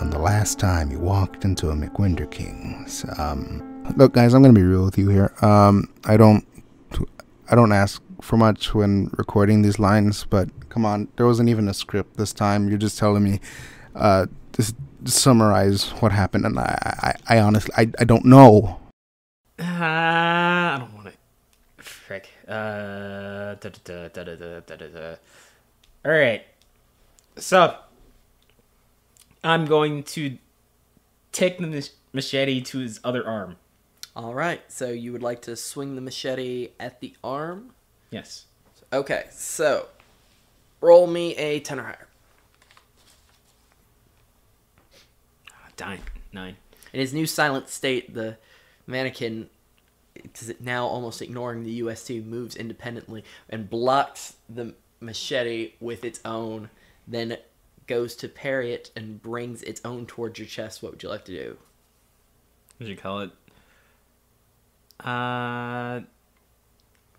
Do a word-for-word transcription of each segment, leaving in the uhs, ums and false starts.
on the last time you walked into a McWender Kings. Um, look, guys, I'm going to be real with you here. Um, I don't, I don't ask for much when recording these lines, but come on, there wasn't even a script this time. You're just telling me, uh, just summarize what happened, and I, I, I honestly, I, I don't know. Uh, I don't want to. Frick. Uh, da, da, da, da, da, da, da, da. All right. So, I'm going to take the mach- machete to his other arm. All right. So, you would like to swing the machete at the arm? Yes. Okay. So, roll me a ten or higher. Nine. Nine. In his new silent state, the mannequin, now almost ignoring the U S T, moves independently and blocks the machete with its own, then goes to parry it and brings its own towards your chest. What would you like to do? What did you call it? Uh,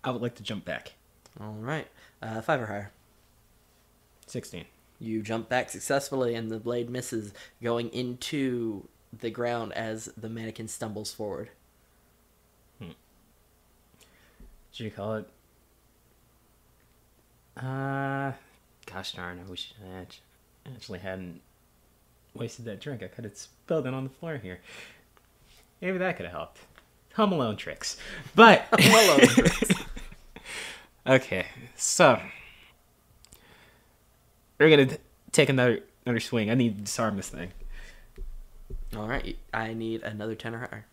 I would like to jump back. All right. Uh, five or higher. sixteen. You jump back successfully, and the blade misses, going into the ground as the mannequin stumbles forward. Hmm. Should you call it? Uh, gosh darn, I wish I actually hadn't wasted that drink. I could have spilled it on the floor here. Maybe that could have helped. Home Alone tricks. But... Home Alone tricks. Okay, so... We're going to take another another swing. I need to disarm this thing. All right. I need another ten or higher.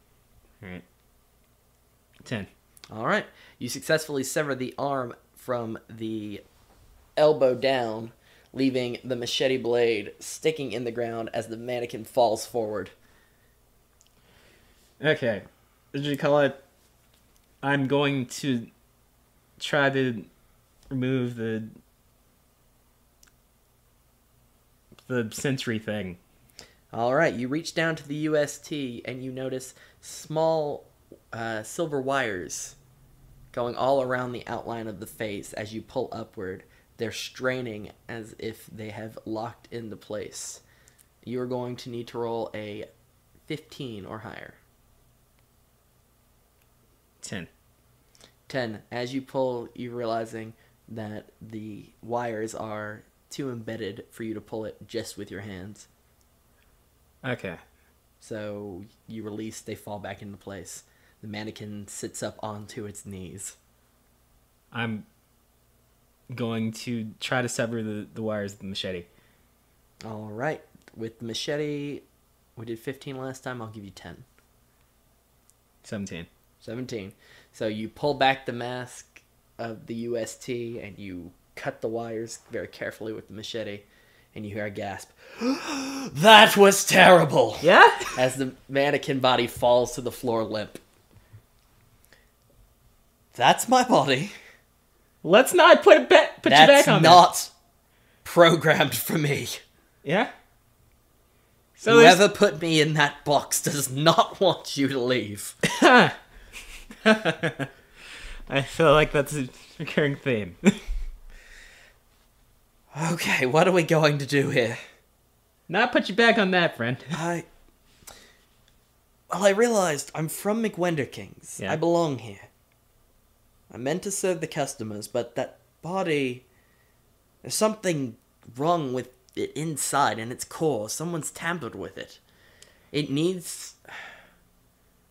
All right. ten. All right. You successfully sever the arm from the elbow down, leaving the machete blade sticking in the ground as the mannequin falls forward. Okay. Did you call it? I'm going to try to remove the... the sensory thing. All right, you reach down to the U S T and you notice small uh, silver wires going all around the outline of the face as you pull upward. They're straining as if they have locked into place. You are going to need to roll a fifteen or higher. ten. ten. As you pull, you're realizing that the wires are too embedded for you to pull it just with your hands. Okay. So you release, they fall back into place. The mannequin sits up onto its knees. I'm going to try to sever the, the wires with the machete. All right. With the machete, we did fifteen last time. I'll give you ten. seventeen. seventeen. So you pull back the mask of the U S T and you cut the wires very carefully with the machete, and you hear a gasp. That was terrible! Yeah? As the mannequin body falls to the floor limp. That's my body. Let's not put, it ba- put you back on that. That's not programmed for me. Yeah? So whoever there's... put me in that box does not want you to leave. I feel like that's a recurring theme. Okay, what are we going to do here? Not put you back on that, friend. I... Well, I realized I'm from McWender Kings. Yeah. I belong here. I meant to serve the customers, but that body... There's something wrong with it inside and its core. Someone's tampered with it. It needs...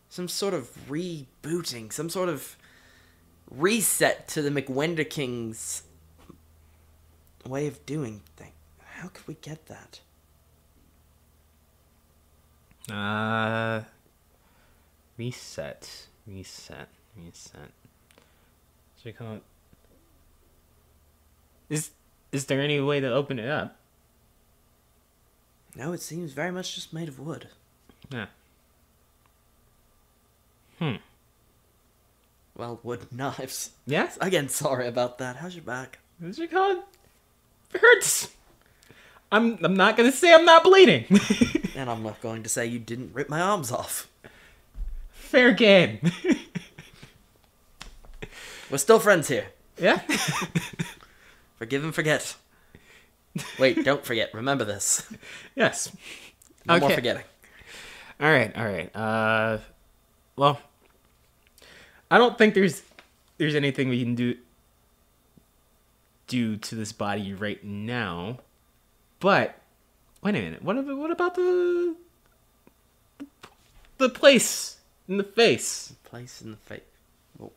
some sort of rebooting. Some sort of reset to the McWender Kings... way of doing things. How could we get that? Uh, reset, reset, reset. So you can't. Is is there any way to open it up? No, it seems very much just made of wood. Yeah. Hmm. Well, wood knives. Yes. Yeah? Again, sorry about that. How's your back? How's your con? It hurts. I'm I'm not going to say I'm not bleeding. And I'm not going to say you didn't rip my arms off. Fair game. We're still friends here. Yeah? Forgive and forget. Wait, don't forget. Remember this. Yes. No okay. more forgetting. All right, all right. Uh, well, I don't think there's there's anything we can do do to this body right now. But wait a minute. What what about the the place in the face? The place in the face.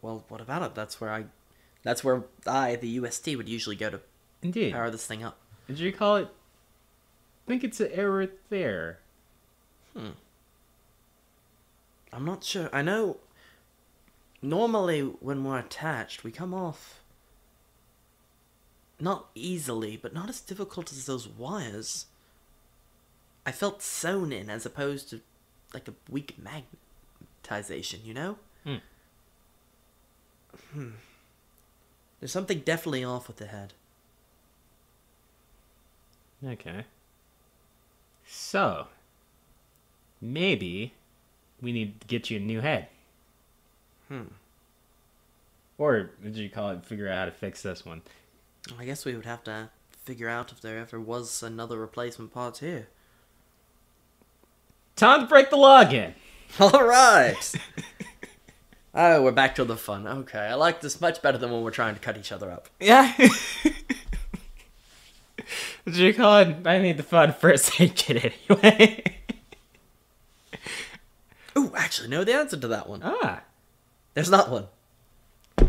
Well, what about it? That's where I that's where I the U S T would usually go to. Indeed. Power this thing up. Did you call it? I think it's an error there. Hmm. I'm not sure. I know normally when we're attached, we come off not easily, but not as difficult as those wires. I felt sewn in as opposed to like a weak magnetization, you know? Hmm. Hmm. There's something definitely off with the head. Okay. So, maybe we need to get you a new head. Hmm. Or, what did you call it, figure out how to fix this one? I guess we would have to figure out if there ever was another replacement part here. Time to break the law again! Alright! Oh, we're back to the fun. Okay, I like this much better than when we're trying to cut each other up. Yeah! What did you call it? I need the fun first aid kit anyway. Ooh, actually, no, the answer to that one. Ah. There's not one.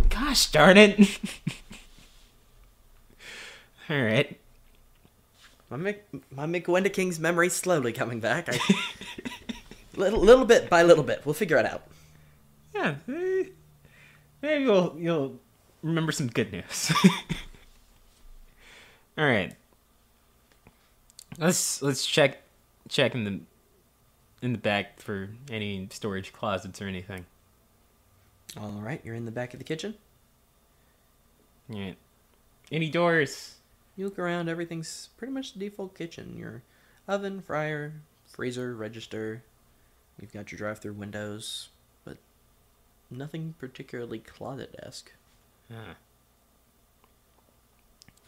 Gosh darn it. Alright. My Mc, my McWenda King's memory's slowly coming back. I, little, little bit by little bit. We'll figure it out. Yeah. Maybe you'll, you'll remember some good news. Alright. Let's let's check check in the in the back for any storage closets or anything. All right, you're in the back of the kitchen. All right. Any doors? You look around. Everything's pretty much the default kitchen. Your oven, fryer, freezer, register. You've got your drive-through windows, but nothing particularly closet-esque. Ah.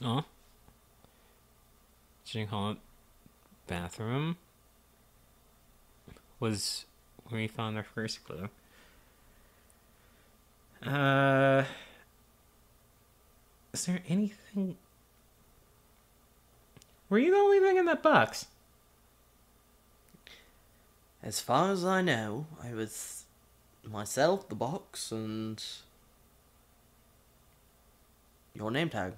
Oh. Should you call it? Bathroom was where we found our first clue. Uh, is there anything? Were you the only thing in that box? As far as I know, I was myself, the box, and your name tag.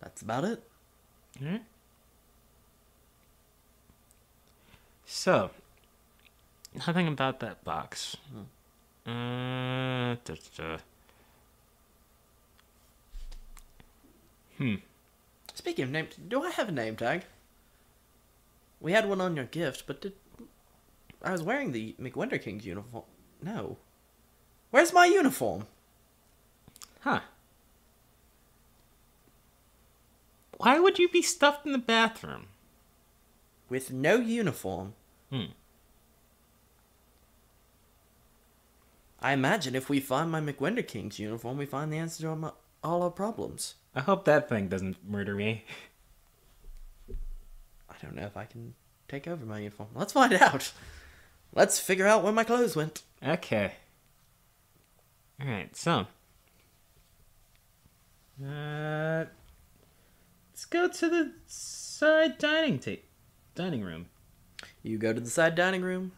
That's about it. All right. So, nothing about that box. Hmm. Uh, da, da, da. Hmm. Speaking of name, do I have a name tag? We had one on your gift, but did I was wearing the McWender Kings uniform? No. Where's my uniform? Huh. Why would you be stuffed in the bathroom? With no uniform. Hmm. I imagine if we find my McWender King's uniform, we find the answer to all, my, all our problems. I hope that thing doesn't murder me. I don't know if I can take over my uniform. Let's find out. Let's figure out where my clothes went. Okay. Alright, so. Uh, let's go to the side dining table. Dining room. You go to the side dining room.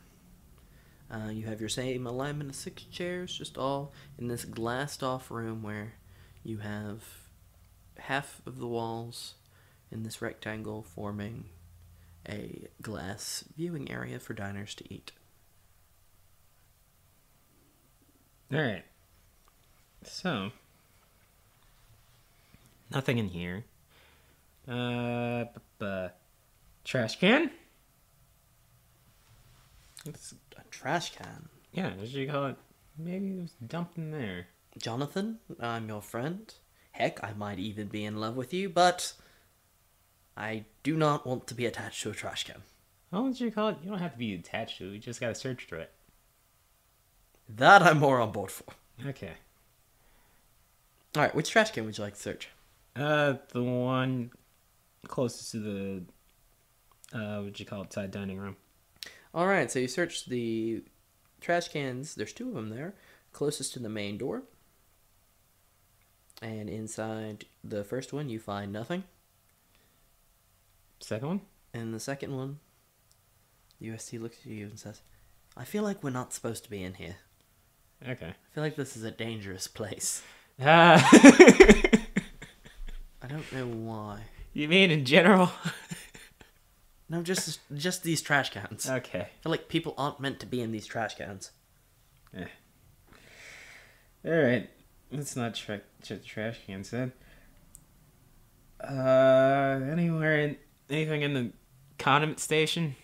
Uh, you have your same alignment of six chairs, just all in this glassed off room where you have half of the walls in this rectangle forming a glass viewing area for diners to eat. Alright. So, nothing in here. Uh, but... Trash can? It's a trash can. Yeah, what did you call it? Maybe it was dumped in there. Jonathan, I'm your friend. Heck, I might even be in love with you, but I do not want to be attached to a trash can. What did you call it? You don't have to be attached to it. You just gotta search through it. That I'm more on board for. Okay. Alright, which trash can would you like to search? Uh, the one closest to the uh, what you call it, side dining room. All right, so you search the trash cans. There's two of them there, closest to the main door. And inside the first one, you find nothing. Second one? And the second one, U S T looks at you and says, I feel like we're not supposed to be in here. Okay. I feel like this is a dangerous place. Ah. I don't know why. You mean in general? No, just just these trash cans. Okay. I feel like people aren't meant to be in these trash cans. Eh. All right, let's not check tra tra trash cans then. Uh, anywhere in anything in the condiment station?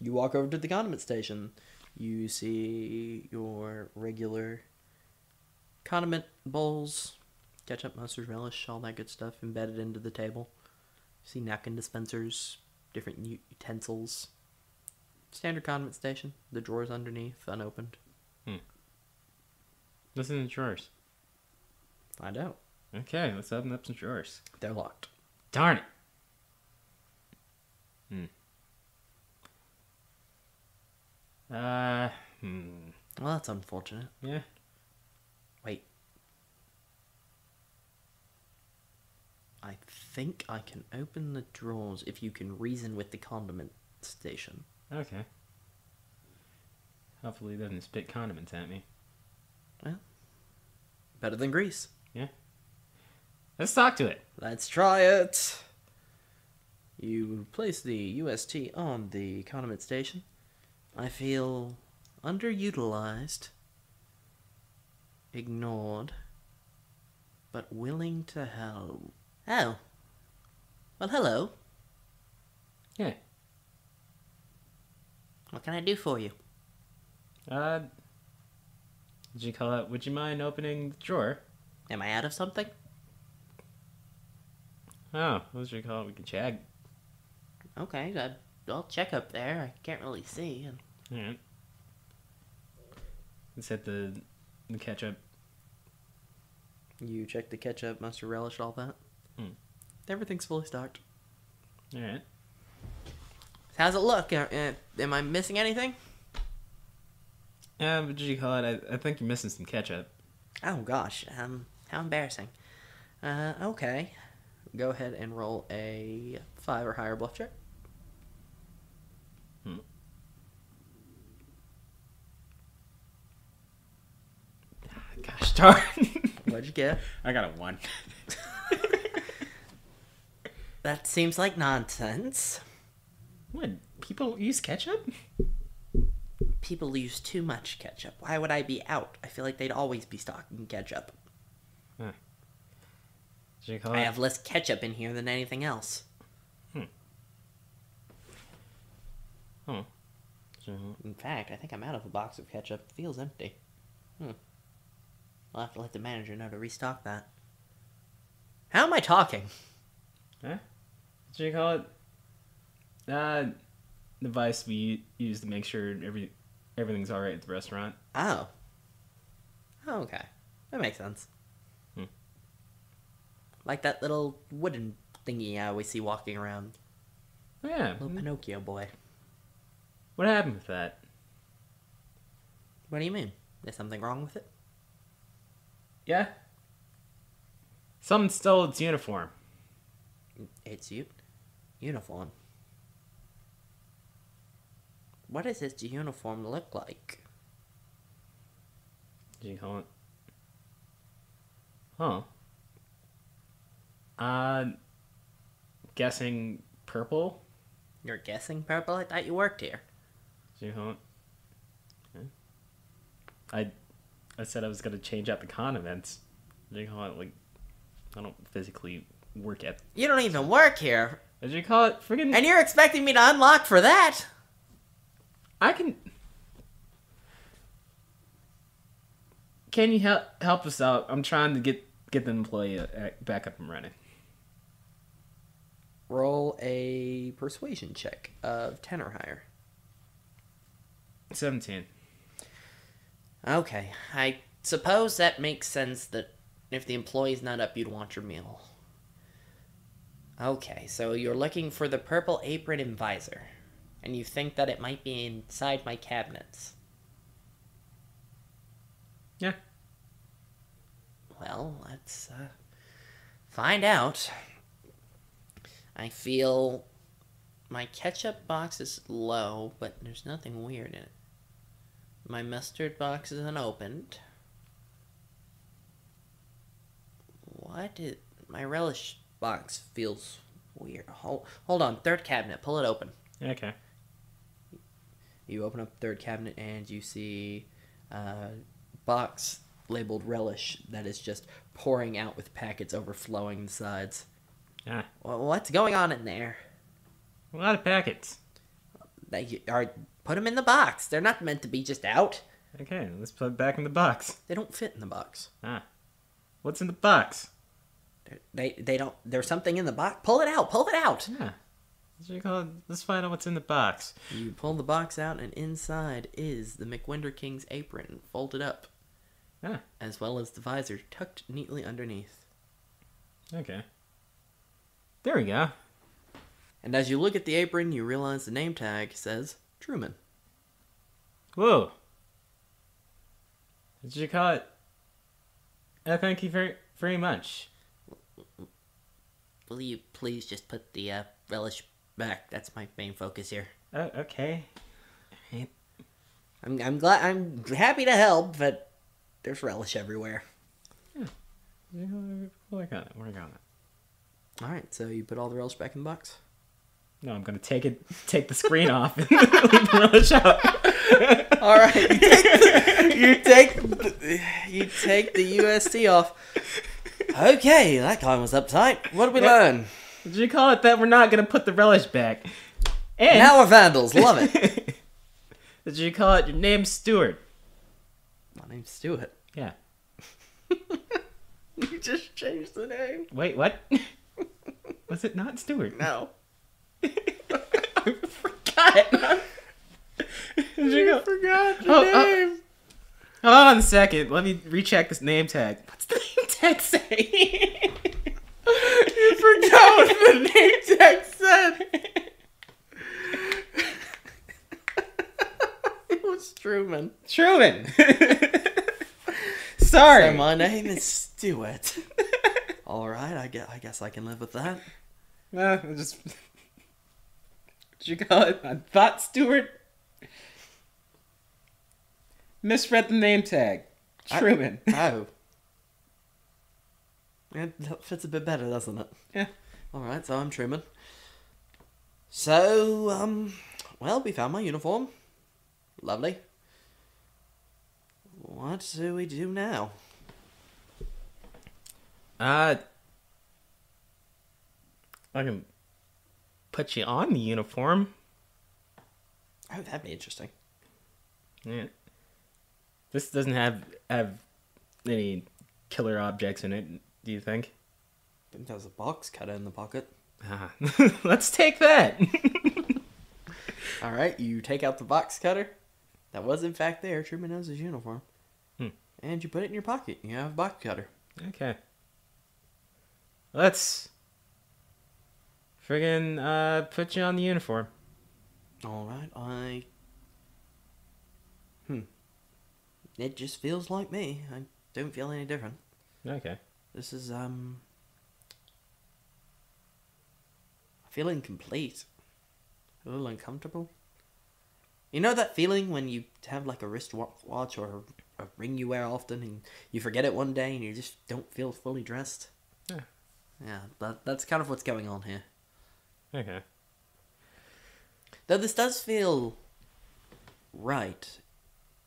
You walk over to the condiment station. You see your regular condiment bowls, ketchup, mustard, relish, all that good stuff embedded into the table. See napkin dispensers, different utensils. Standard condiment station. The drawers underneath, unopened. Hmm. What's in the drawers? Find out. Okay, let's open up some drawers. They're locked. Darn it. Hmm. Uh. Hmm. Well, that's unfortunate. Yeah. Wait. I think I can open the drawers if you can reason with the condiment station. Okay. Hopefully it doesn't spit condiments at me. Well, better than grease. Yeah. Let's talk to it. Let's try it. You place the U S T on the condiment station. I feel underutilized, ignored, but willing to help. Oh. Well, hello. Yeah. What can I do for you? Uh, did you call out, would you mind opening the drawer? Am I out of something? Oh, what did you call it? We can check. Okay, I'll check up there. I can't really see. Alright. Let's hit the, the ketchup. You check the ketchup, mustard, relish, all that? Mm. Everything's fully stocked. All right. How's it look? Uh, uh, am I missing anything? Um, what did you call it? I, I think you're missing some ketchup. Oh gosh, um, how embarrassing. Uh, okay. Go ahead and roll a five or higher bluff check. Hmm. Gosh darn. What'd you get? I got a one. That seems like nonsense. What? People use ketchup? People use too much ketchup. Why would I be out? I feel like they'd always be stocking ketchup. Huh. Did you call I it? have less ketchup in here than anything else. Hmm. Huh. In fact, I think I'm out of a box of ketchup. It feels empty. Hmm. I'll have to let the manager know to restock that. How am I talking? Huh? What do you call it? Uh, the device we use to make sure every everything's all right at the restaurant. Oh. Oh, okay. That makes sense. Hmm. Like that little wooden thingy I always see walking around. Yeah. Little Pinocchio boy. What happened with that? What do you mean? There's something wrong with it? Yeah. Someone stole its uniform. It's u uniform. What does this uniform look like? What do you call it? Huh. Uh, guessing purple? You're guessing purple? I thought you worked here. What do you call it? Okay. I, I said I was going to change out the condiments. What do you call it? Like, I don't physically... work at. You don't even work here. As you call it, friggin'. And you're expecting me to unlock for that? I can. Can you help help us out? I'm trying to get get the employee back up and running. Roll a persuasion check of ten or higher. Seventeen. Okay, I suppose that makes sense. That if the employee's not up, you'd want your meal. Okay, so you're looking for the purple apron and visor, and you think that it might be inside my cabinets. Yeah. Well, let's uh, find out. I feel my ketchup box is low, but there's nothing weird in it. My mustard box is unopened. What is... My relish box feels weird. Hold, hold on. Third cabinet. Pull it open. Okay. You open up third cabinet and you see a box labeled relish that is just pouring out with packets overflowing the sides. Ah. Well, what's going on in there? A lot of packets. They are... Put them in the box. They're not meant to be just out. Okay, let's put it back in the box. They don't fit in the box. Ah. What's in the box? They, they don't... There's something in the box. Pull it out. Pull it out. Yeah. Let's find out what's in the box. You pull the box out, and inside is the McWender King's apron folded up. Yeah. As well as the visor tucked neatly underneath. Okay. There we go. And as you look at the apron, you realize the name tag says... Truman. Whoa. Did you call it? Uh, thank you very, very much. Will you please just put the uh, relish back? That's my main focus here. Oh, okay. Right. I'm, I'm glad. I'm happy to help, but there's relish everywhere. Yeah. Work on it. Work on it. All right. So you put all the relish back in the box. No, I'm gonna take it. Take the screen off and leave the relish out. All right, you take, the, you take the you take the U S T off. Okay, that guy was uptight. What did we yeah. learn? Did you call it that? We're not gonna put the relish back. And now we're vandals. Love it. Did you call it? Your name's Stuart. My name's Stuart. Yeah. You just changed the name. Wait, what? Was it not Stuart? No. I forgot. You forgot your oh, name. Oh. Hold on a second. Let me recheck this name tag. What's the name tag say? You forgot what the name tag said. It was Truman. Truman. Sorry. So my name is Stuart. All right. I guess I guess I can live with that. No, I just. You call it? I thought Stuart misread the name tag. Truman. I, oh. It fits a bit better, doesn't it? Yeah. All right, so I'm Truman. So, um, well, we found my uniform. Lovely. What do we do now? Uh, I can... put you on the uniform. Oh, that'd be interesting. Yeah. This doesn't have have any killer objects in it, do you think? I think there's a box cutter in the pocket. Ah. Let's take that. All right, you take out the box cutter. That was, in fact, there. Truman knows his uniform. Hmm. And you put it in your pocket. You have a box cutter. Okay. Let's... friggin' uh, put you on the uniform. Alright, I... Hmm. It just feels like me. I don't feel any different. Okay. This is, um... I feel incomplete. A little uncomfortable. You know that feeling when you have, like, a wristwatch or a ring you wear often and you forget it one day and you just don't feel fully dressed? Yeah. Yeah, that, that's kind of what's going on here. Okay. Though this does feel right.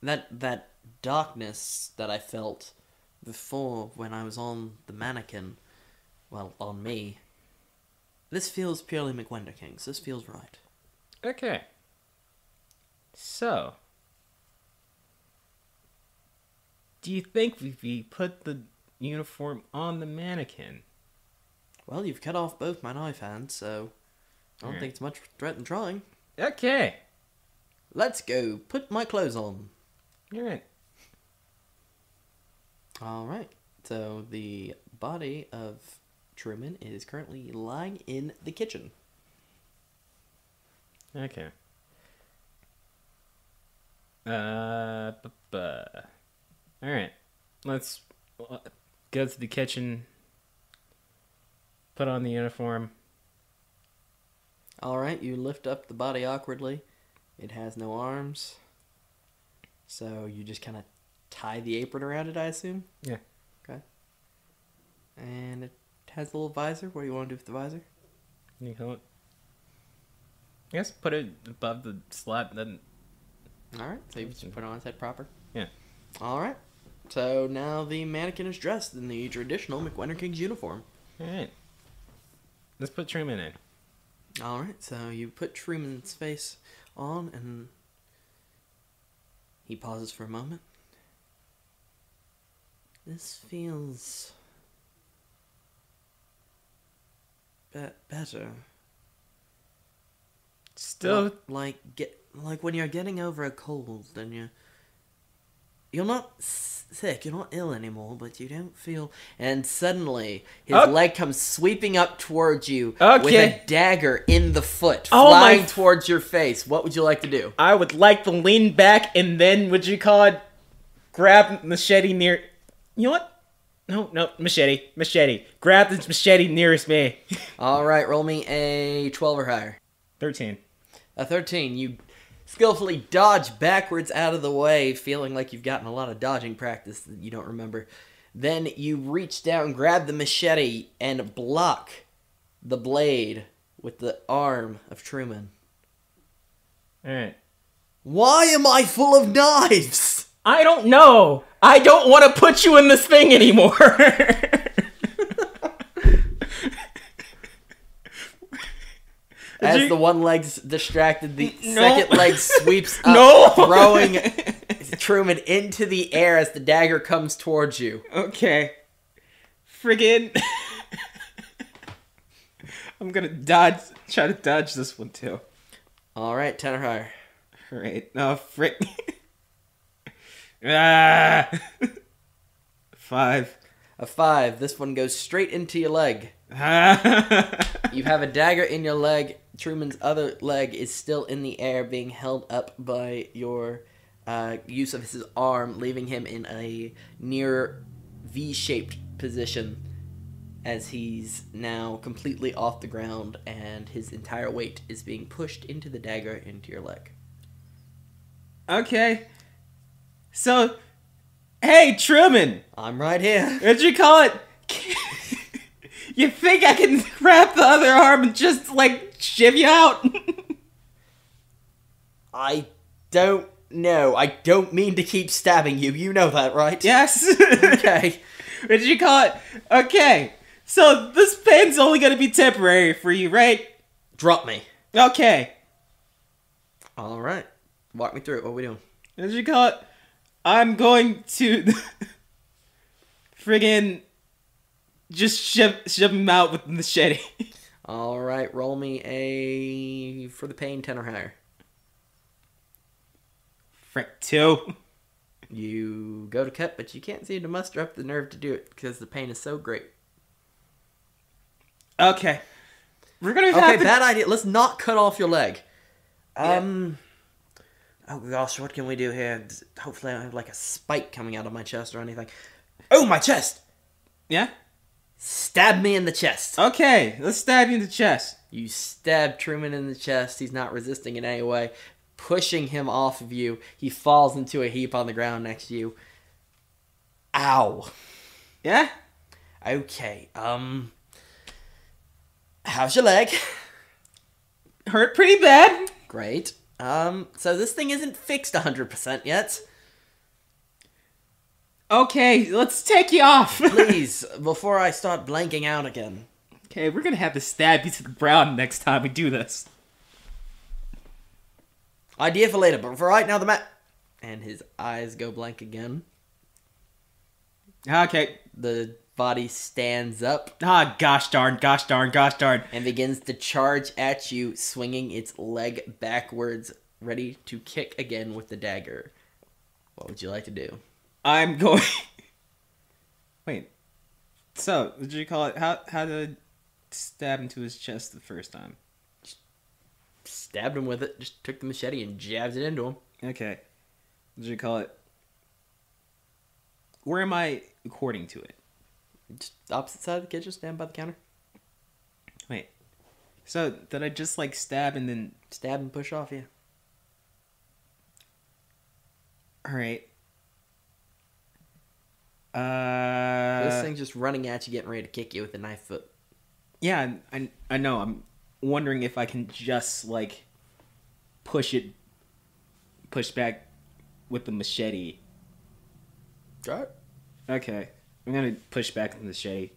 That that darkness that I felt before when I was on the mannequin, well, on me, this feels purely McWender Kings. This feels right. Okay. So, do you think we put the uniform on the mannequin? Well, you've cut off both my knife hands, so... I don't right. think it's much threat in trying. Okay. Let's go. Put my clothes on. You're right. All right. So the body of Truman is currently lying in the kitchen. Okay. Uh, but all right, let's go to the kitchen. Put on the uniform. All right, you lift up the body awkwardly. It has no arms, so you just kind of tie the apron around it, I assume? Yeah. Okay. And it has a little visor. What do you want to do with the visor? You can, I guess, put it above the slot. Then. All right, so you just put it on its head proper. Yeah. All right. So now the mannequin is dressed in the traditional McWender Kings uniform. All right. Let's put Truman in. All right, so you put Truman's face on, and he pauses for a moment. This feels be better. Still, not like get like when you're getting over a cold, and you you're not sick, you're not ill anymore, but you don't feel. And suddenly, his oh. leg comes sweeping up towards you okay. with a dagger in the foot, oh flying my... towards your face. What would you like to do? I would like to lean back, and then would you call it grab machete near? You know what? No, no, machete, machete. Grab this machete nearest me. All right, roll me a twelve or higher. thirteen. A thirteen. You skillfully dodge backwards out of the way, feeling like you've gotten a lot of dodging practice that you don't remember. Then you reach down, grab the machete, and block the blade with the arm of Truman. All right. Why am I full of knives? I don't know. I don't want to put you in this thing anymore. As you... the one leg's distracted, the no. second leg sweeps up, no. throwing Truman into the air as the dagger comes towards you. Okay. Friggin'. I'm gonna dodge, try to dodge this one too. Alright, ten or higher. Alright, oh, frick. Ah! Five. A five. This one goes straight into your leg. You have a dagger in your leg. Truman's other leg is still in the air, being held up by your uh, use of his arm, leaving him in a near V-shaped position as he's now completely off the ground and his entire weight is being pushed into the dagger into your leg. Okay. So, hey, Truman! I'm right here. What'd you call it? You think I can grab the other arm and just, like, shiv you out? I don't know. I don't mean to keep stabbing you. You know that, right? Yes. Okay. What'd you call it? Okay. So, this pain's only gonna be temporary for you, right? Drop me. Okay. Alright. Walk me through it. What are we doing? What'd you call it? I'm going to friggin' just shove, shove him out with the machete. All right, roll me a, for the pain, ten or higher. Frick, two. You go to cut, but you can't seem to muster up the nerve to do it because the pain is so great. Okay. We're going to have Okay, to... bad idea. Let's not cut off your leg. Yeah. Um... Oh gosh, what can we do here? Hopefully I don't have like a spike coming out of my chest or anything. Oh, my chest! Yeah? Stab me in the chest. Okay, let's stab you in the chest. You stab Truman in the chest. He's not resisting in any way. Pushing him off of you. He falls into a heap on the ground next to you. Ow. Yeah? Okay, um... how's your leg? Hurt pretty bad. Great. Um, so this thing isn't fixed one hundred percent yet. Okay, let's take you off. Please, before I start blanking out again. Okay, we're gonna have to stab you to the ground next time we do this. Idea for later, but for right now the map... And his eyes go blank again. Okay. The body stands up. Ah, gosh darn, gosh darn, gosh darn. And begins to charge at you, swinging its leg backwards, ready to kick again with the dagger. What would you like to do? I'm going... Wait. So, what did you call it? How how did I stab into his chest the first time? Just stabbed him with it. Just took the machete and jabbed it into him. Okay. What did you call it? Where am I according to it? Just opposite side of the kitchen, stand by the counter. Wait. So, did I just, like, stab and then... Stab and push off, yeah. Alright. Uh... So this thing's just running at you, getting ready to kick you with a knife foot. Yeah, I, I know. I'm wondering if I can just, like, push it... Push back with the machete. Try it. Okay. I'm gonna push back with the machete.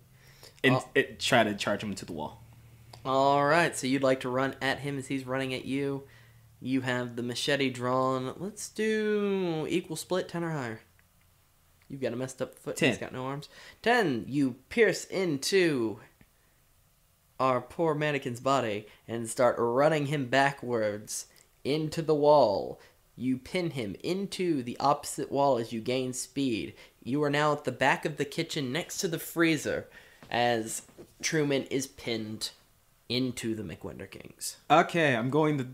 And oh. it, try to charge him into the wall. Alright, so you'd like to run at him as he's running at you. You have the machete drawn. Let's do equal split, ten or higher. You've got a messed up foot. Ten. He's got no arms. Ten, you pierce into our poor mannequin's body and start running him backwards into the wall. You pin him into the opposite wall as you gain speed. You are now at the back of the kitchen next to the freezer as Truman is pinned into the McWender Kings. Okay, I'm going to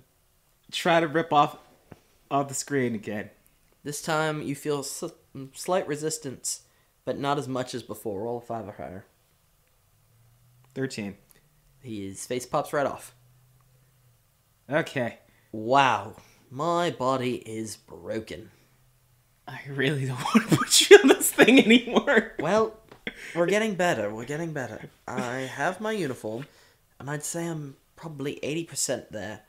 try to rip off off the screen again. This time you feel sl slight resistance, but not as much as before. Roll a five or higher. Thirteen. His face pops right off. Okay. Wow, my body is broken. I really don't want to put you on this thing anymore. Well, we're getting better. We're getting better. I have my uniform. And I'd say I'm probably eighty percent there.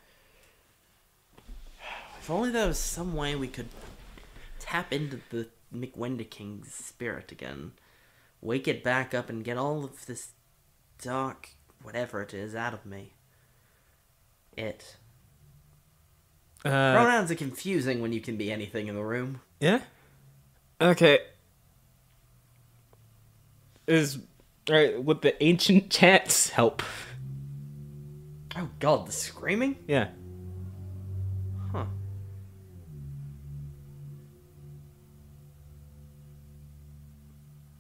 If only there was some way we could tap into the McWender King's spirit again. Wake it back up and get all of this dark whatever it is out of me. It. Uh, Pronouns are confusing when you can be anything in the room. Yeah? Okay. Is, alright, would the ancient chants help? Oh, God, the screaming? Yeah. Huh.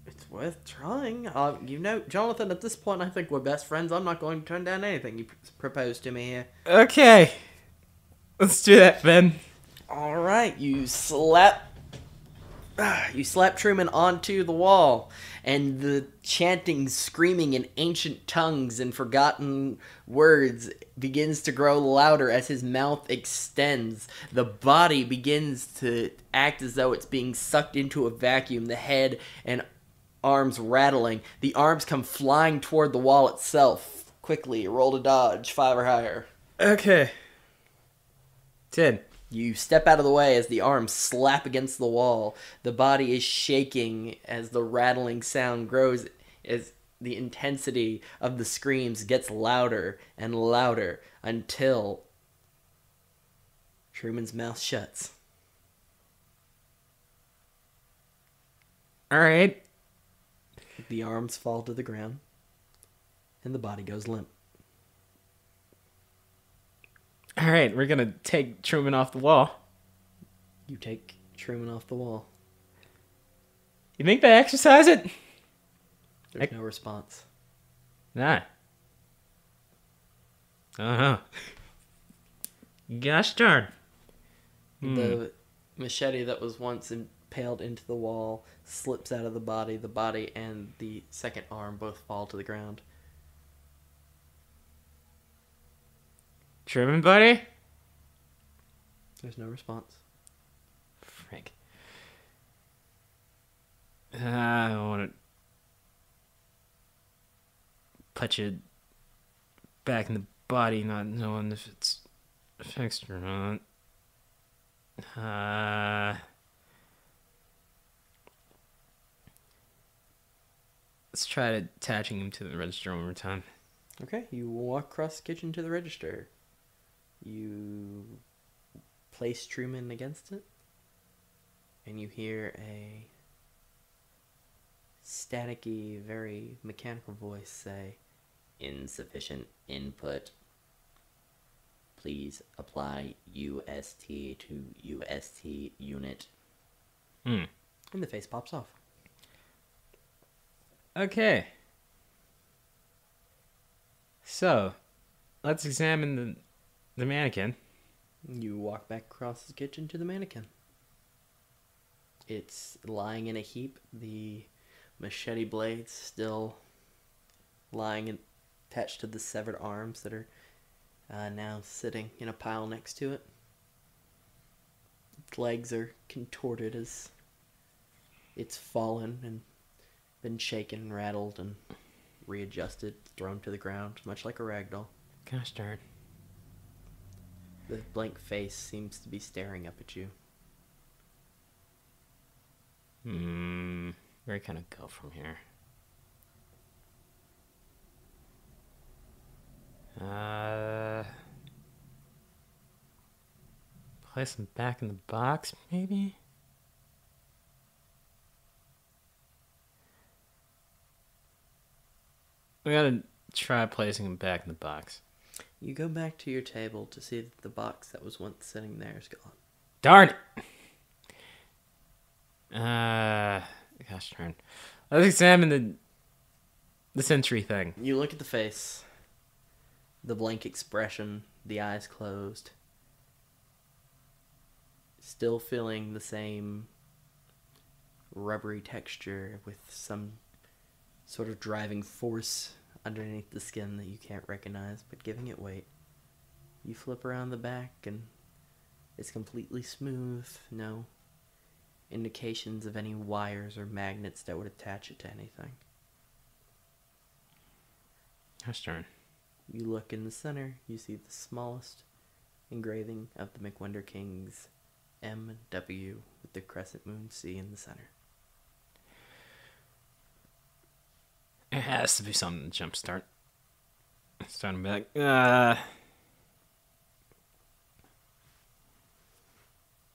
It's worth trying. Uh, you know, Jonathan, at this point, I think we're best friends. I'm not going to turn down anything you propose to me here. Okay. Let's do that, then. All right, you slap... You slap Truman onto the wall, and the chanting, screaming in ancient tongues and forgotten words begins to grow louder as his mouth extends. The body begins to act as though it's being sucked into a vacuum, the head and arms rattling. The arms come flying toward the wall itself. Quickly, roll to dodge, five or higher. Okay. Ten. You step out of the way as the arms slap against the wall. The body is shaking as the rattling sound grows, as the intensity of the screams gets louder and louder until Truman's mouth shuts. All right. The arms fall to the ground, and the body goes limp. All right, we're going to take Truman off the wall. You take Truman off the wall. You think they exercise it? There's I... no response. Nah. Uh-huh. Gosh darn. Mm. The machete that was once impaled into the wall slips out of the body. The body and the second arm both fall to the ground. Truman, buddy? There's no response. Frank. Uh, I don't want to put you back in the body, not knowing if it's fixed or not. Uh, let's try attaching him to the register one more time. Okay, you walk across the kitchen to the register. You place Truman against it, and you hear a staticky, very mechanical voice say, "Insufficient input. Please apply U S T to U S T unit." Hmm. And the face pops off. Okay. So, let's examine the, the mannequin. You walk back across the kitchen to the mannequin. It's lying in a heap. The machete blades still lying in, attached to the severed arms that are uh, now sitting in a pile next to it. Its legs are contorted as it's fallen and been shaken, rattled, and readjusted, thrown to the ground, much like a ragdoll. Gosh darn. The blank face seems to be staring up at you. Hmm. Where can I go from here? Uh, place them back in the box, maybe? We gotta try placing them back in the box. You go back to your table to see that the box that was once sitting there is gone. Darn it! Uh, gosh darn. Let's examine the the sentry thing. You look at the face, the blank expression, the eyes closed, still feeling the same rubbery texture with some sort of driving force underneath the skin that you can't recognize, but giving it weight. You flip around the back and it's completely smooth, no indications of any wires or magnets that would attach it to anything. That's darn. You look in the center, you see the smallest engraving of the McWender Kings, M W, with the crescent moon C in the center. It has to be something to jumpstart. It's starting to be like, uh...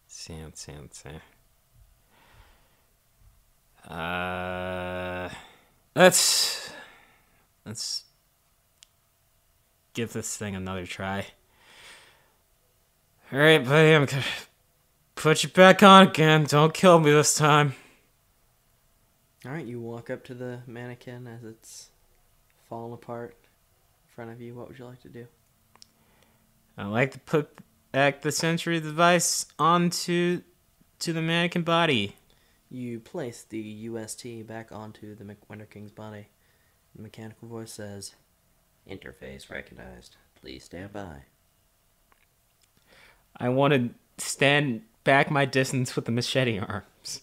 see, let's see, let's see. Uh, let's let's give this thing another try. All right, buddy, I'm gonna put you back on again. Don't kill me this time. All right, you walk up to the mannequin as it's falling apart in front of you. What would you like to do? I'd like to put back the sensory device onto to the mannequin body. You place the U S T back onto the McWinder King's body. The mechanical voice says, "Interface recognized. Please stand by." I want to stand back my distance with the machete arms.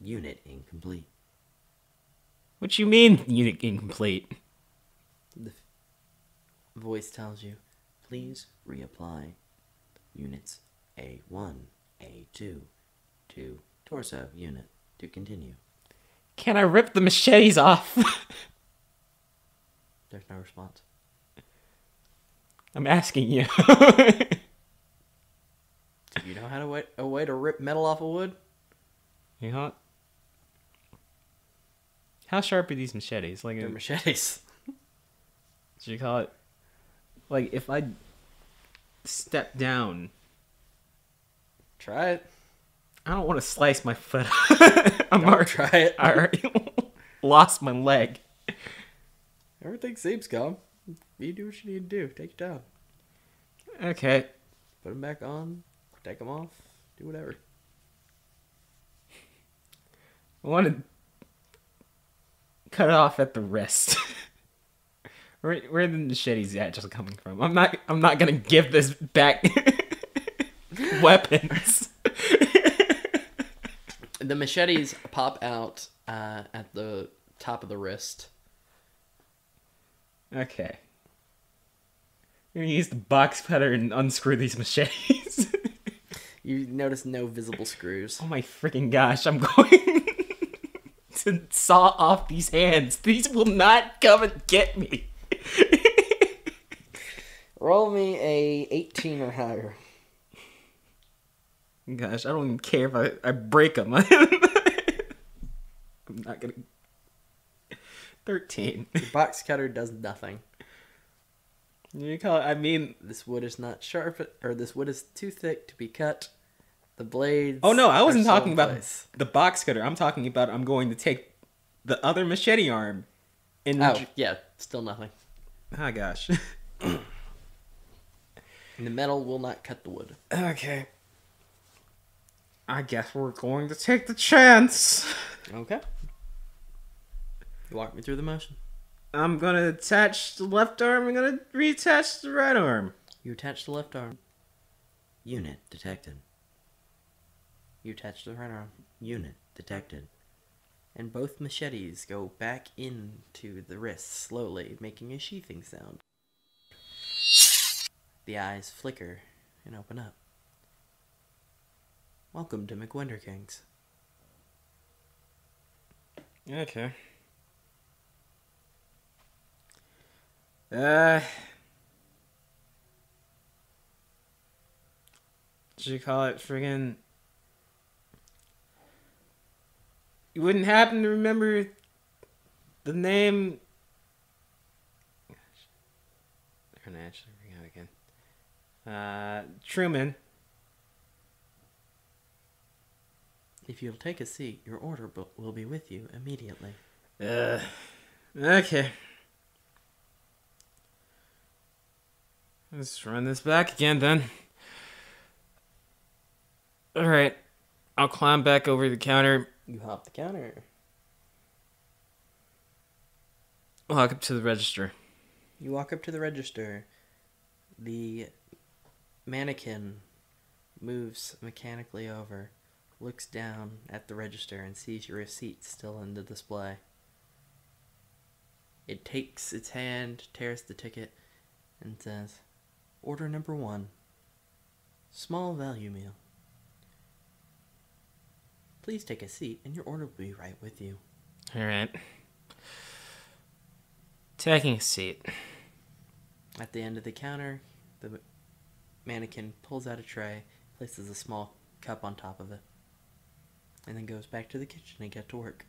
Unit incomplete. What you mean, unit incomplete? The voice tells you, "Please reapply units A one, A two, to torso unit to continue." Can I rip the machetes off? There's no response. I'm asking you. Do you know how to wait, a way to rip metal off of wood? You know what? How sharp are these machetes? Like, they're a, machetes. What you call it? Like, if I step down. Try it. I don't want to slice my foot. I'm don't already, try it. I already lost my leg. Everything seems calm. You do what you need to do. Take your time. Okay. Put them back on. Take them off. Do whatever. I want to cut it off at the wrist. Where, where are the machetes at? Just coming from. I'm not. I'm not gonna give this back. Weapons. The machetes pop out uh, at the top of the wrist. Okay. I'm going to use the box cutter and unscrew these machetes. You notice no visible screws. Oh my freaking gosh, I'm going to saw off these hands. These will not come and get me. Roll me a eighteen or higher. Gosh, I don't even care if I, I break them. I'm not gonna... thirteen. The box cutter does nothing. You call it, I mean... This wood is not sharp, or this wood is too thick to be cut. The blades... Oh no, I wasn't talking about place. The box cutter. I'm talking about I'm going to take the other machete arm. And oh, yeah, still nothing. Oh, gosh. And the metal will not cut the wood. Okay. I guess we're going to take the chance. Okay. Walk me through the motion. I'm going to attach the left arm. I'm going to reattach the right arm. You attach the left arm. Unit detected. You attach the right arm. Unit detected. And both machetes go back into the wrists slowly, making a sheathing sound. The eyes flicker and open up. Welcome to McWender Kings. Okay. Uh... Did you call it friggin'... You wouldn't happen to remember the name... Gosh. They're gonna actually bring out again. Uh, Truman. If you'll take a seat, your order will be with you immediately. Uh, okay. Let's run this back again, then. Alright. I'll climb back over the counter. You hop the counter. Walk up to the register. You walk up to the register. The mannequin moves mechanically over, looks down at the register, and sees your receipt still in the display. It takes its hand, tears the ticket, and says, "Order number one. Small value meal. Please take a seat, and your order will be right with you." Alright. Taking a seat. At the end of the counter, the mannequin pulls out a tray, places a small cup on top of it, and then goes back to the kitchen and gets to work.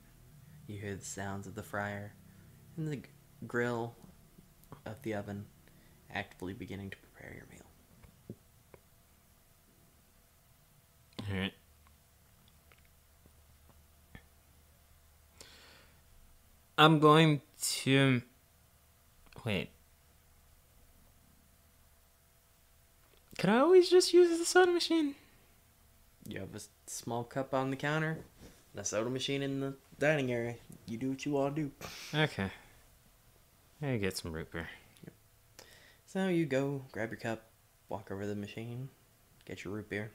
You hear the sounds of the fryer and the grill of the oven actively beginning to prepare your meal. Alright. I'm going to... Wait. Can I always just use the soda machine? You have a small cup on the counter, and a soda machine in the dining area. You do what you want to do. Okay. I get some root beer. Yep. So you go, grab your cup, walk over to the machine, get your root beer.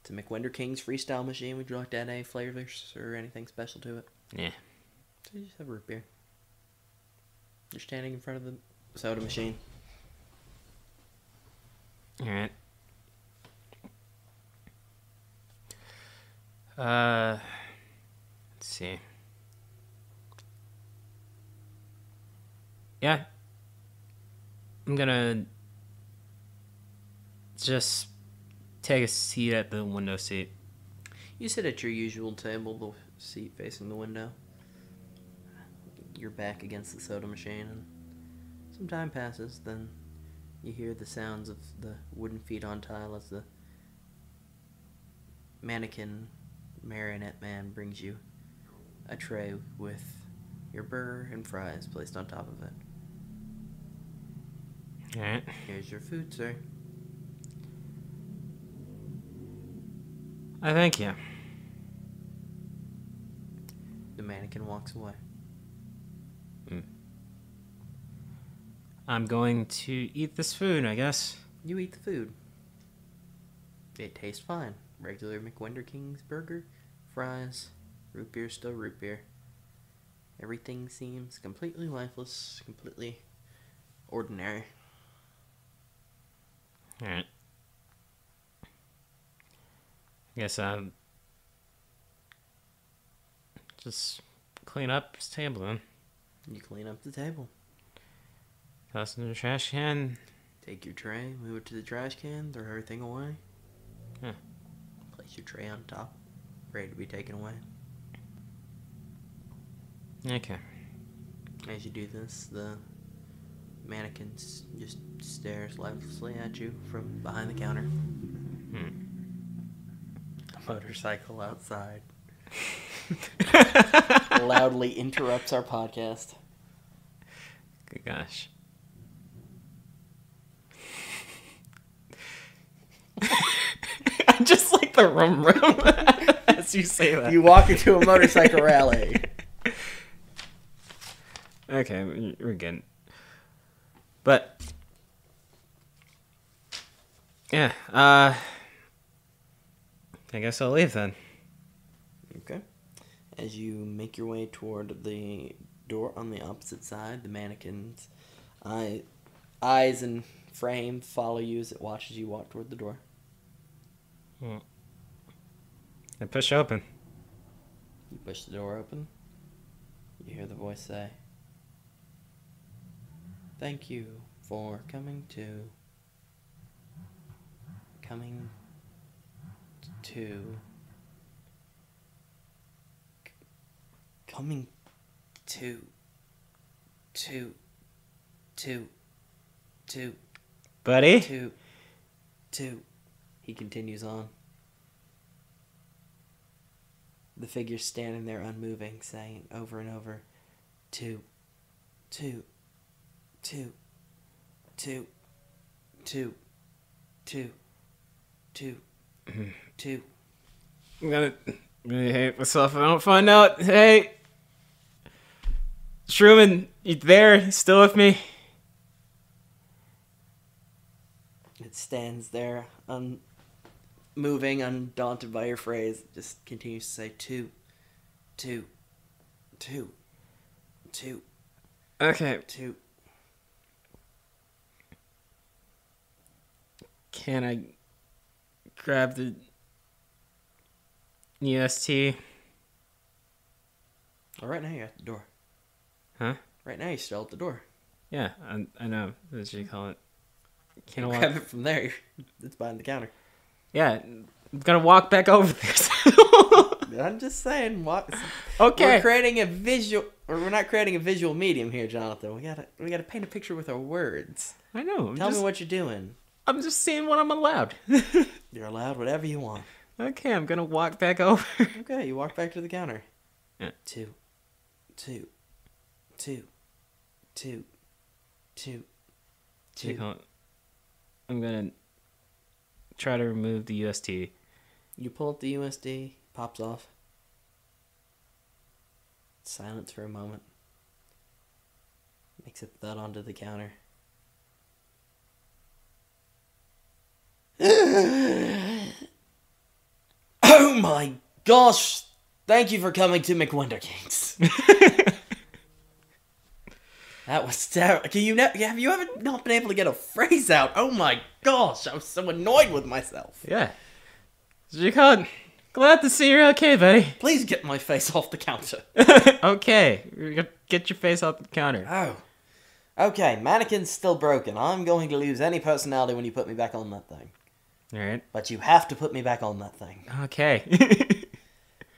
It's a McWender Kings freestyle machine. Would you like to add any flavors or anything special to it? Yeah. So you just have a root beer. You're standing in front of the soda machine. Alright. Uh, let's see. Yeah. I'm gonna just take a seat at the window seat. You sit at your usual table, the seat facing the window. Your back against the soda machine, and some time passes. Then you hear the sounds of the wooden feet on tile as the mannequin marionette man brings you a tray with your burger and fries placed on top of it. All right. Here's your food, sir. I thank you. The mannequin walks away. Mm. I'm going to eat this food, I guess. You eat the food. It tastes fine. Regular McWender Kings burger, fries, root beer, still root beer. Everything seems completely lifeless, completely ordinary. Alright. Guess I'll just clean up this table then. You clean up the table. Toss it in the trash can. Take your tray, move it to the trash can, throw everything away. Huh. Place your tray on top, ready to be taken away. Okay. As you do this, the mannequin just stares lifelessly at you from behind the counter. Hmm. Motorcycle outside loudly interrupts our podcast. gosh. I just like the rum rum as you say that. You walk into a motorcycle rally. Okay, we're good. But yeah, uh, I guess I'll leave then. Okay. As you make your way toward the door on the opposite side, the mannequin's eye, eyes and frame follow you as it watches you walk toward the door. Hmm. I push open. You push the door open. You hear the voice say, "Thank you for coming to... Coming to... Coming to... To... To... To... Buddy?" To... To... He continues on. The figure's standing there unmoving, saying over and over, "Two, two, two, two, two, two, two, two." I'm gonna really hate myself if I don't find out. Hey, Truman, you there? Still with me? It stands there un. Moving, undaunted by your phrase, just continues to say two, two, two, two. Okay. Two. Can I grab the U S T? Well, right now you're at the door. Huh? Right now you're still at the door. Yeah, I, I know. What did you call it? Can I grab it from there? It's behind the counter. Yeah, I'm gonna walk back over this. I'm just saying, walk. Okay. We're creating a visual, or we're not creating a visual medium here, Jonathan. We gotta, we gotta paint a picture with our words. I know. I'm Tell just, me what you're doing. I'm just seeing what I'm allowed. You're allowed whatever you want. Okay, I'm gonna walk back over. Okay, you walk back to the counter. Yeah. Two, two, two, two, two, two. I'm gonna. Try to remove the U S T. You pull up the U S D, pops off. Silence for a moment. Makes it thud onto the counter. Oh my gosh! Thank you for coming to McWender Kings. That was terrible. Can you ne- have you ever not been able to get a phrase out? Oh my gosh, I was so annoyed with myself. Yeah. Jacon, glad to see you're okay, buddy. Please get my face off the counter. Okay, get your face off the counter. Oh. Okay, mannequin's still broken. I'm going to lose any personality when you put me back on that thing. All right. But you have to put me back on that thing. Okay.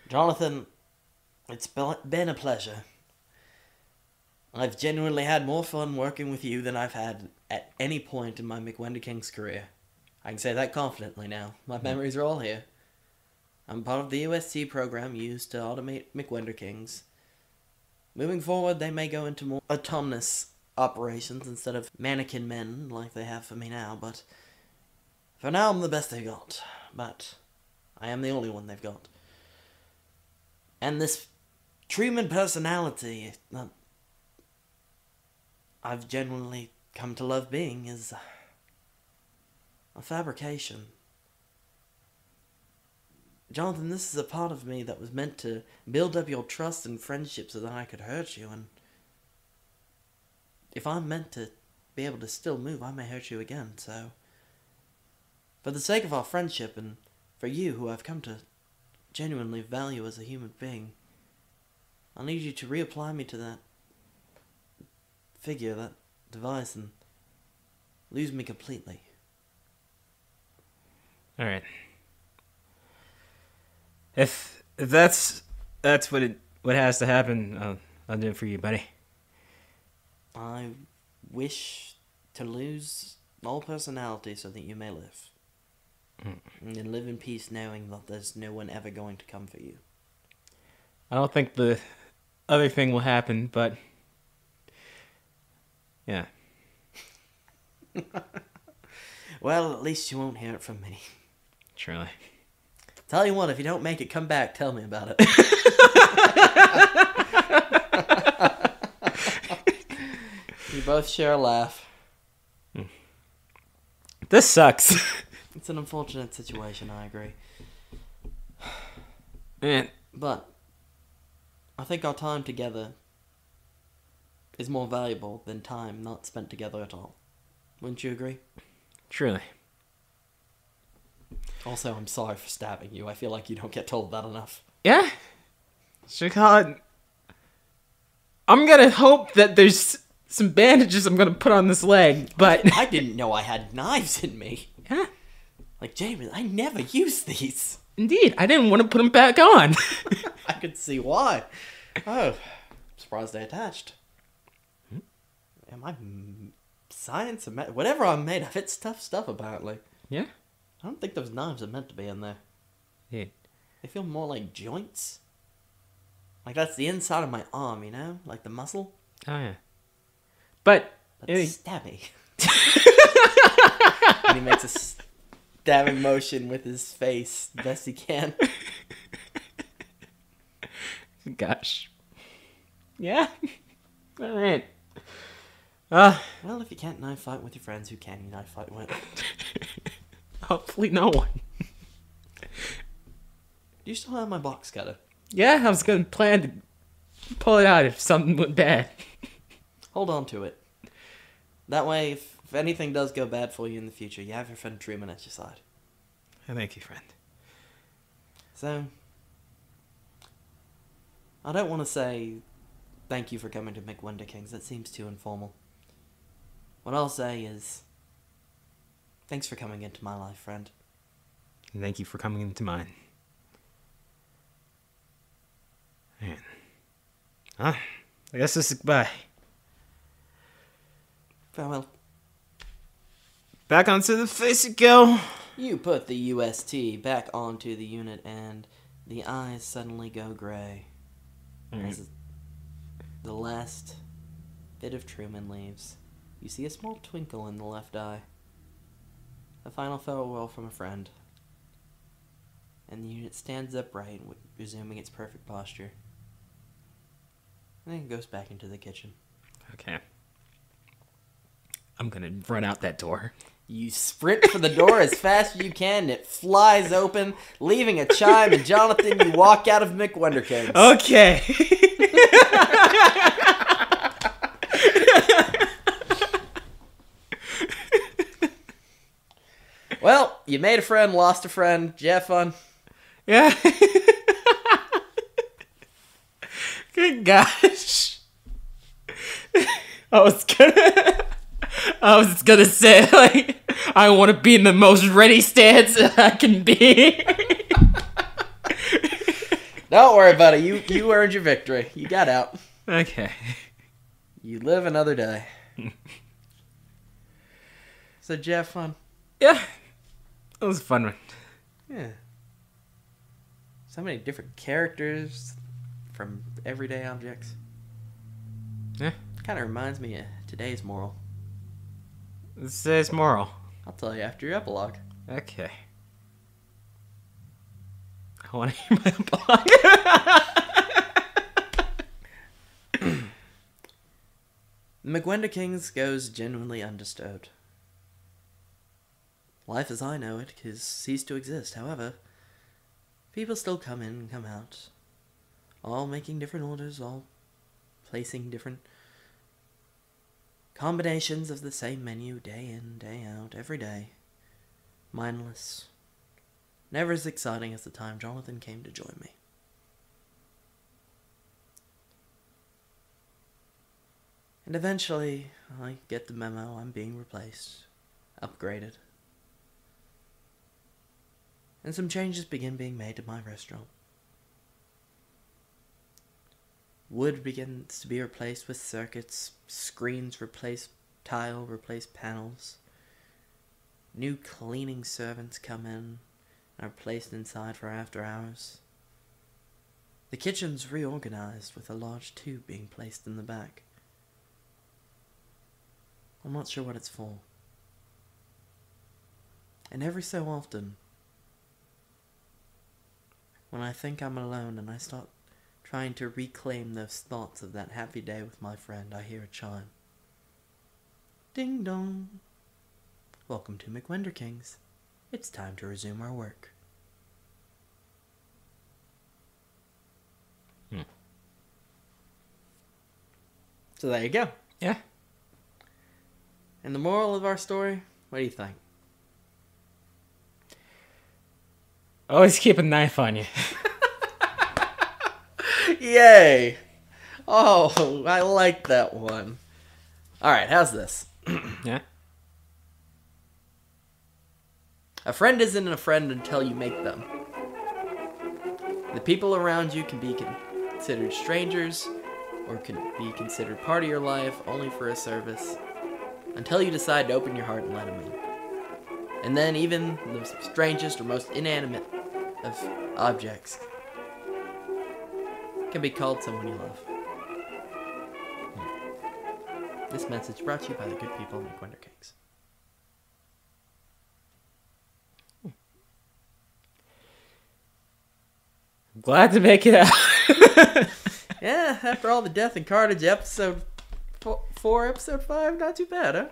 Jonathan, it's been a pleasure. I've genuinely had more fun working with you than I've had at any point in my McWender Kings career. I can say that confidently now. My mm-hmm. memories are all here. I'm part of the U S T program used to automate McWender Kings. Moving forward, they may go into more autonomous operations instead of mannequin men like they have for me now, but for now I'm the best they've got. But I am the only one they've got. And this Truman personality... Uh, I've genuinely come to love being is a fabrication. Jonathan, this is a part of me that was meant to build up your trust and friendship so that I could hurt you, and if I'm meant to be able to still move, I may hurt you again, so for the sake of our friendship and for you, who I've come to genuinely value as a human being, I need you to reapply me to that figure, that device, and lose me completely. All right. If if that's that's what it what has to happen, I'll, I'll do it for you, buddy. I wish to lose all personality so that you may live, mm. and live in peace, knowing that there's no one ever going to come for you. I don't think the other thing will happen, but. Yeah. Well, at least you won't hear it from me. Truly. Tell you what, if you don't make it, come back, tell me about it. You both share a laugh. This sucks. It's an unfortunate situation, I agree. Man. But I think our time together is more valuable than time not spent together at all. Wouldn't you agree? Truly. Also, I'm sorry for stabbing you. I feel like you don't get told that enough. Yeah? Shikad, I'm gonna hope that there's some bandages I'm gonna put on this leg, but... I didn't know I had knives in me. Yeah. Like, Jamie, I never use these. Indeed. I didn't want to put them back on. I could see why. Oh. I'm surprised they attached. Hmm? Am I... Science and... Ma- whatever I'm made of, it's tough stuff, apparently. Yeah? I don't think those knives are meant to be in there. Yeah. They feel more like joints. Like, that's the inside of my arm, you know? Like the muscle. Oh, yeah. But... That's stabby. And he makes a stabbing motion with his face best he can. Gosh. Yeah. All right. Uh, well, if you can't knife fight with your friends, who can you knife fight with? Hopefully no one. Do you still have my box cutter? Yeah, I was going to plan to pull it out if something went bad. Hold on to it. That way, if, if anything does go bad for you in the future, you have your friend Truman at your side. Oh, thank you, friend. So, I don't want to say thank you for coming to McWender Kings. That seems too informal. What I'll say is, thanks for coming into my life, friend. And thank you for coming into mine. Man. Huh? I guess this is goodbye. Farewell. Back onto the face you go. You put the U S T back onto the unit, and the eyes suddenly go gray. Right. As the last bit of Truman leaves, you see a small twinkle in the left eye. A final farewell from a friend. And the unit stands upright, resuming its perfect posture. And then it goes back into the kitchen. Okay. I'm gonna run out that door. You sprint for the door as fast as you can, and it flies open, leaving a chime, and Jonathan, you walk out of McWender Kings. Okay. Well, you made a friend, lost a friend. Did you have fun? Yeah. Good gosh. I was gonna... I was gonna say, like, I want to be in the most ready stance that I can be. Don't worry, buddy. You you earned your victory. You got out. Okay. You live another day. So, did you have fun? Yeah. It was a fun one. Yeah. So many different characters from everyday objects. Yeah. Kind of reminds me of today's moral. This is moral. I'll tell you after your epilogue. Okay. I want to hear my epilogue. McWenda Kings goes genuinely undisturbed. Life as I know it has ceased to exist. However, people still come in and come out, all making different orders, all placing different combinations of the same menu, day in, day out, every day. Mindless. Never as exciting as the time Jonathan came to join me. And eventually, I get the memo, I'm being replaced, upgraded. And some changes begin being made to my restaurant. Wood begins to be replaced with circuits, screens replace tile, replace panels. New cleaning servants come in and are placed inside for after hours. The kitchen's reorganized with a large tube being placed in the back. I'm not sure what it's for. And every so often, when I think I'm alone and I start trying to reclaim those thoughts of that happy day with my friend, I hear a chime. Ding dong. Welcome to McWender Kings. It's time to resume our work. Hmm. So there you go. Yeah. And the moral of our story, what do you think? Always keep a knife on you. Yay. Oh, I like that one. All right, how's this? Yeah. A friend isn't a friend until you make them. The people around you can be considered strangers or can be considered part of your life only for a service until you decide to open your heart and let them in. And then even the strangest or most inanimate of objects can be called someone you love. Hmm. This message brought to you by the good people of McWinder Kings. I'm glad to make it out. Yeah, after all the death and carnage, episode four, four, episode five, not too bad, huh?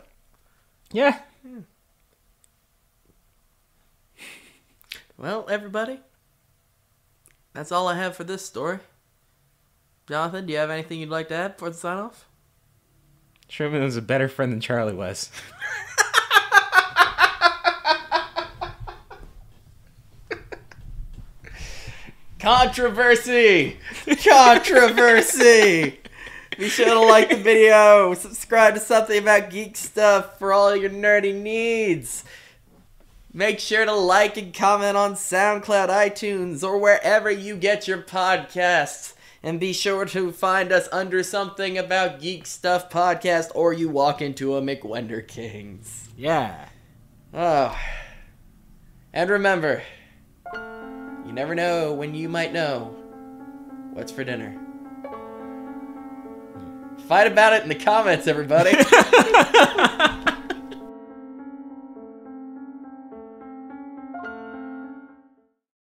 Yeah. yeah. Well, everybody, that's all I have for this story. Jonathan, do you have anything you'd like to add before the sign-off? Truman was a better friend than Charlie was. Controversy! Controversy! Be sure to like the video. Subscribe to Something About Geek Stuff for all your nerdy needs. Make sure to like and comment on SoundCloud, iTunes, or wherever you get your podcasts. And be sure to find us under Something About Geek Stuff Podcast, or you walk into a McWender Kings. Yeah. Oh. And remember, you never know when you might know what's for dinner. Fight about it in the comments, everybody.